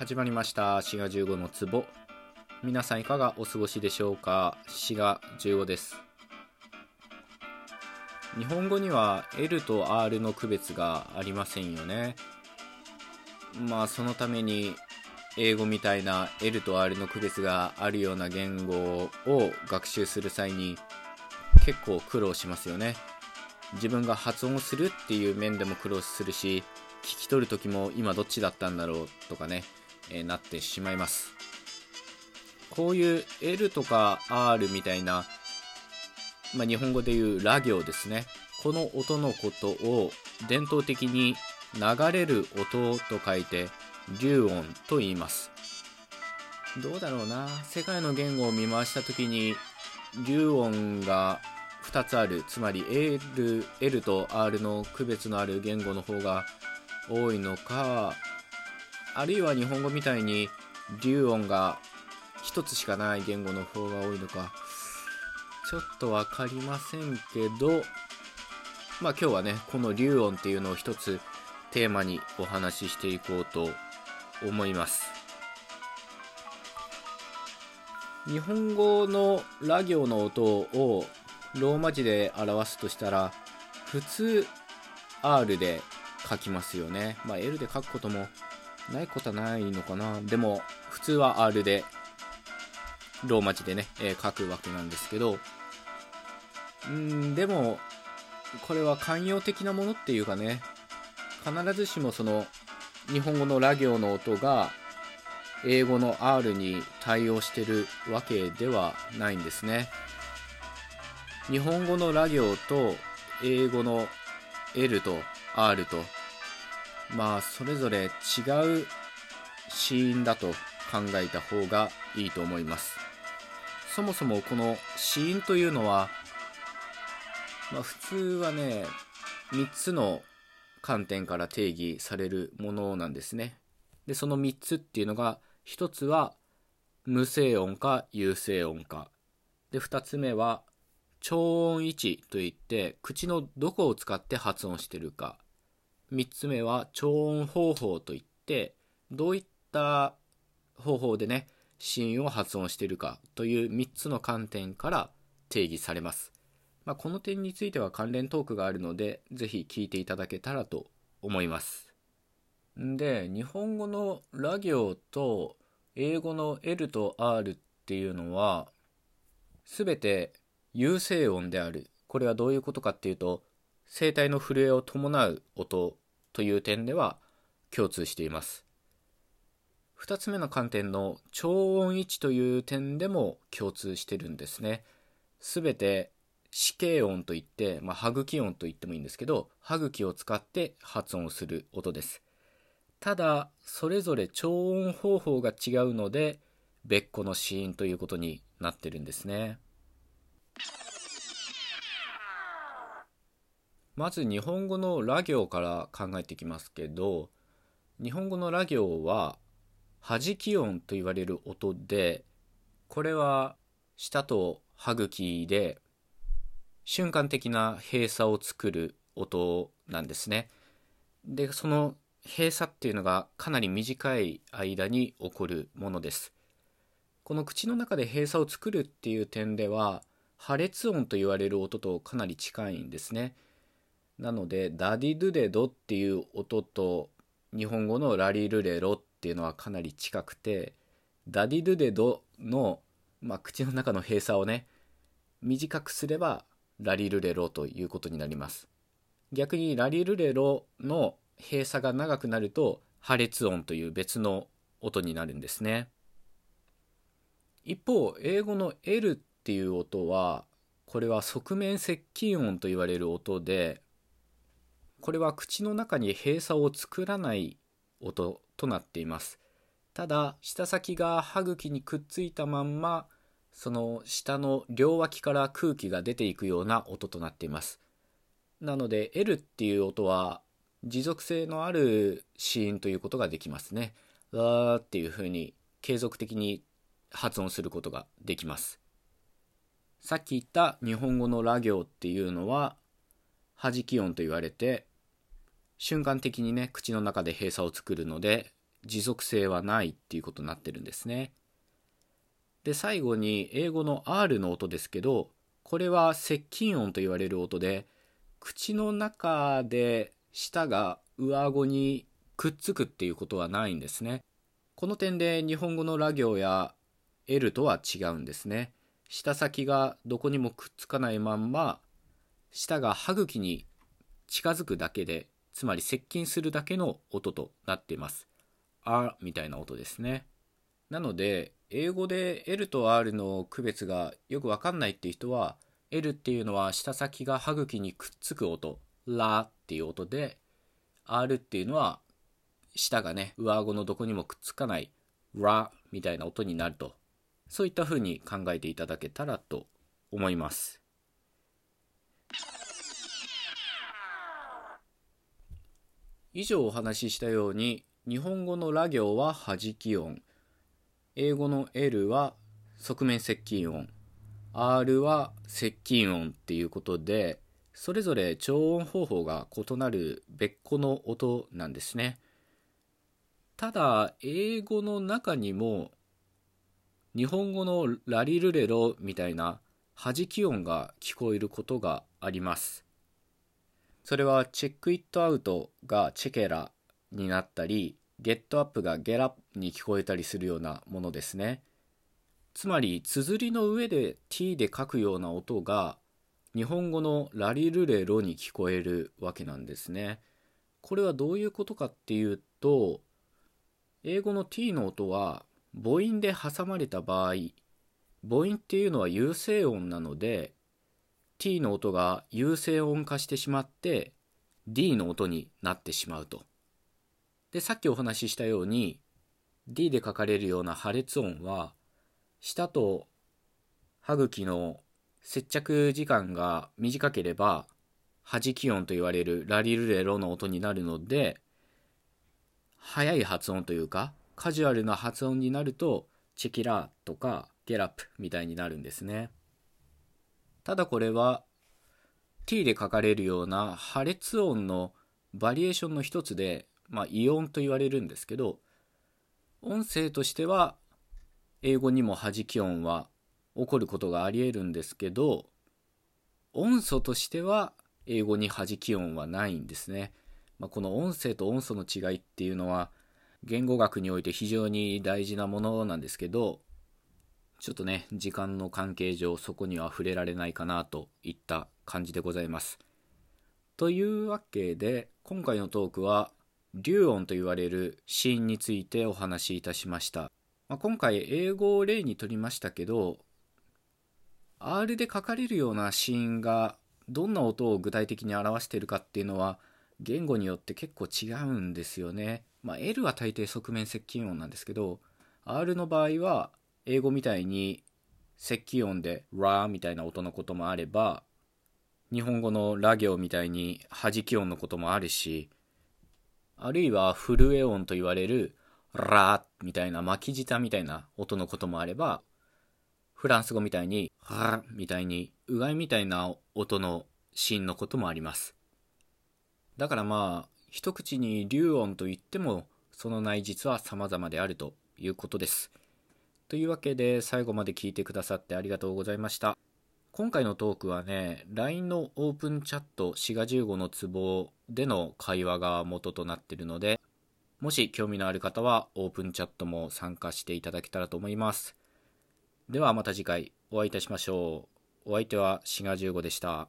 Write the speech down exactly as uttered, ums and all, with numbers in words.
始まりました。滋賀じゅうごのツボ。皆さんいかがお過ごしでしょうか。滋賀じゅうごです。日本語には エル と アール の区別がありませんよね。まあそのために英語みたいな エル と アール の区別があるような言語を学習する際に結構苦労しますよね。自分が発音するっていう面でも苦労するし、聞き取る時も今どっちだったんだろうとかね、えー、なってしまいます。こういう エル とか アール みたいな、まあ、日本語でいうラ行ですね。この音のことを伝統的に流れる音と書いて流音と言います。どうだろうな、世界の言語を見回した時に流音がふたつある、つまり エル, エル と アール の区別のある言語の方が多いのか、あるいは日本語みたいに流音がひとつしかない言語の方が多いのか、ちょっとわかりませんけど、まあ今日はね、この流音っていうのを一つテーマにお話ししていこうと思います。日本語のラ行の音をローマ字で表すとしたら、普通 アール で書きますよね。まあ エル で書くこともないことはないのかな。でも普通は アール でローマ字でね、えー、書くわけなんですけど、んーでもこれは慣用的なものっていうかね、必ずしもその日本語のラ行の音が英語の アール に対応してるわけではないんですね。日本語のラ行と英語の エル と アール と、まあそれぞれ違う子音だと考えた方がいいと思います。そもそもこの子音というのは、まあ、普通はねみっつの観点から定義されるものなんですね。でそのみっつっていうのが、ひとつは無声音か有声音かで、ふたつめは長音位置といって口のどこを使って発音してるか、みっつめは長音方法といってどういった方法でね子音を発音してるかというみっつの観点から定義されます。まあ、この点については関連トークがあるので、ぜひ聞いていただけたらと思います。で、日本語のラ行と英語の エル と アール っていうのはすべて有声音である。これはどういうことかっていうと、声帯の震えを伴う音という点では共通しています。ふたつめの観点の長音位置という点でも共通してるんですね。すべて歯茎音といって、まあ、歯茎音と言ってもいいんですけど、歯茎を使って発音する音です。ただそれぞれ長音方法が違うので別個の子音ということになってるんですね。まず日本語のラ行から考えていきますけど、日本語のラ行は弾き音と言われる音で、これは舌と歯茎で瞬間的な閉鎖を作る音なんですね。で、その閉鎖っていうのがかなり短い間に起こるものです。この口の中で閉鎖を作るっていう点では破裂音と言われる音とかなり近いんですね。なのでダディドゥデドっていう音と日本語のラリルレロっていうのはかなり近くて、ダディドゥデドの、まあ、口の中の閉鎖をね短くすればラリルレロということになります。逆にラリルレロの閉鎖が長くなると破裂音という別の音になるんですね。一方英語の エル っていう音は、これは側面接近音と言われる音で、これは口の中に閉鎖を作らない音となっています。ただ舌先が歯茎にくっついたまんま、その下の両脇から空気が出ていくような音となっています。なので エル っていう音は持続性のある子音ということができますね。わーっていう風に継続的に発音することができます。さっき言った日本語のラ行っていうのは弾き音と言われて、瞬間的にね口の中で閉鎖を作るので持続性はないっていうことになってるんですね。で、最後に英語の R の音ですけど、これは接近音と言われる音で、口の中で舌が上顎にくっつくっていうことはないんですね。この点で日本語のら行や L とは違うんですね。舌先がどこにもくっつかないまんま、舌が歯茎に近づくだけで、つまり接近するだけの音となっています。あみたいな音ですね。なので、英語で L と R の区別がよくわかんないっていう人は、 L っていうのは舌先が歯茎にくっつく音、ラっていう音で、 R っていうのは舌がね、上顎のどこにもくっつかないラみたいな音になると、そういった風に考えていただけたらと思います。以上お話ししたように、日本語のら行は弾き音、英語の L は側面接近音、 R は接近音っていうことで、それぞれ調音方法が異なる別個の音なんですね。ただ、英語の中にも日本語のラリルレロみたいな弾き音が聞こえることがあります。それはチェックイットアウトがチェケラになったり、ゲットアップがゲラップに聞こえたりするようなものですね。つまり、綴りの上で t で書くような音が日本語のラリルレロに聞こえるわけなんですね。これはどういうことかっていうと、英語の t の音は母音で挟まれた場合、母音っていうのは有声音なので、t の音が有声音化してしまって d の音になってしまうと。で、さっきお話ししたように D で書かれるような破裂音は、舌と歯茎の接着時間が短ければ弾き音と言われるラリルレロの音になるので、早い発音というかカジュアルな発音になるとチェキラーとかゲラップみたいになるんですね。ただ、これは T で書かれるような破裂音のバリエーションの一つで、まあ、異音と言われるんですけど、音声としては英語にも弾き音は起こることがありえるんですけど、音素としては英語に弾き音はないんですね。まあ、この音声と音素の違いっていうのは言語学において非常に大事なものなんですけど、ちょっとね、時間の関係上そこには触れられないかなといった感じでございます。というわけで、今回のトークは隆音と言われる子音についてお話しいたしました。まあ、今回英語を例にとりましたけど、 R で書かれるような子音がどんな音を具体的に表しているかっていうのは言語によって結構違うんですよね。まあ、L は大抵側面接近音なんですけど、 R の場合は英語みたいに接近音でラみたいな音のこともあれば、日本語のラ行みたいに弾き音のこともあるし、あるいは震え音と言われるラーみたいな巻き舌みたいな音のこともあれば、フランス語みたいにハーみたいにうがいみたいな音の子音のこともあります。だから、まあ一口に隆音といってもその内実は様々であるということです。というわけで、最後まで聞いてくださってありがとうございました。今回のトークはね、 ライン のオープンチャットしがじゅうごのツボでの会話が元となっているので、もし興味のある方はオープンチャットも参加していただけたらと思います。ではまた次回お会いいたしましょう。お相手はしがじゅうごでした。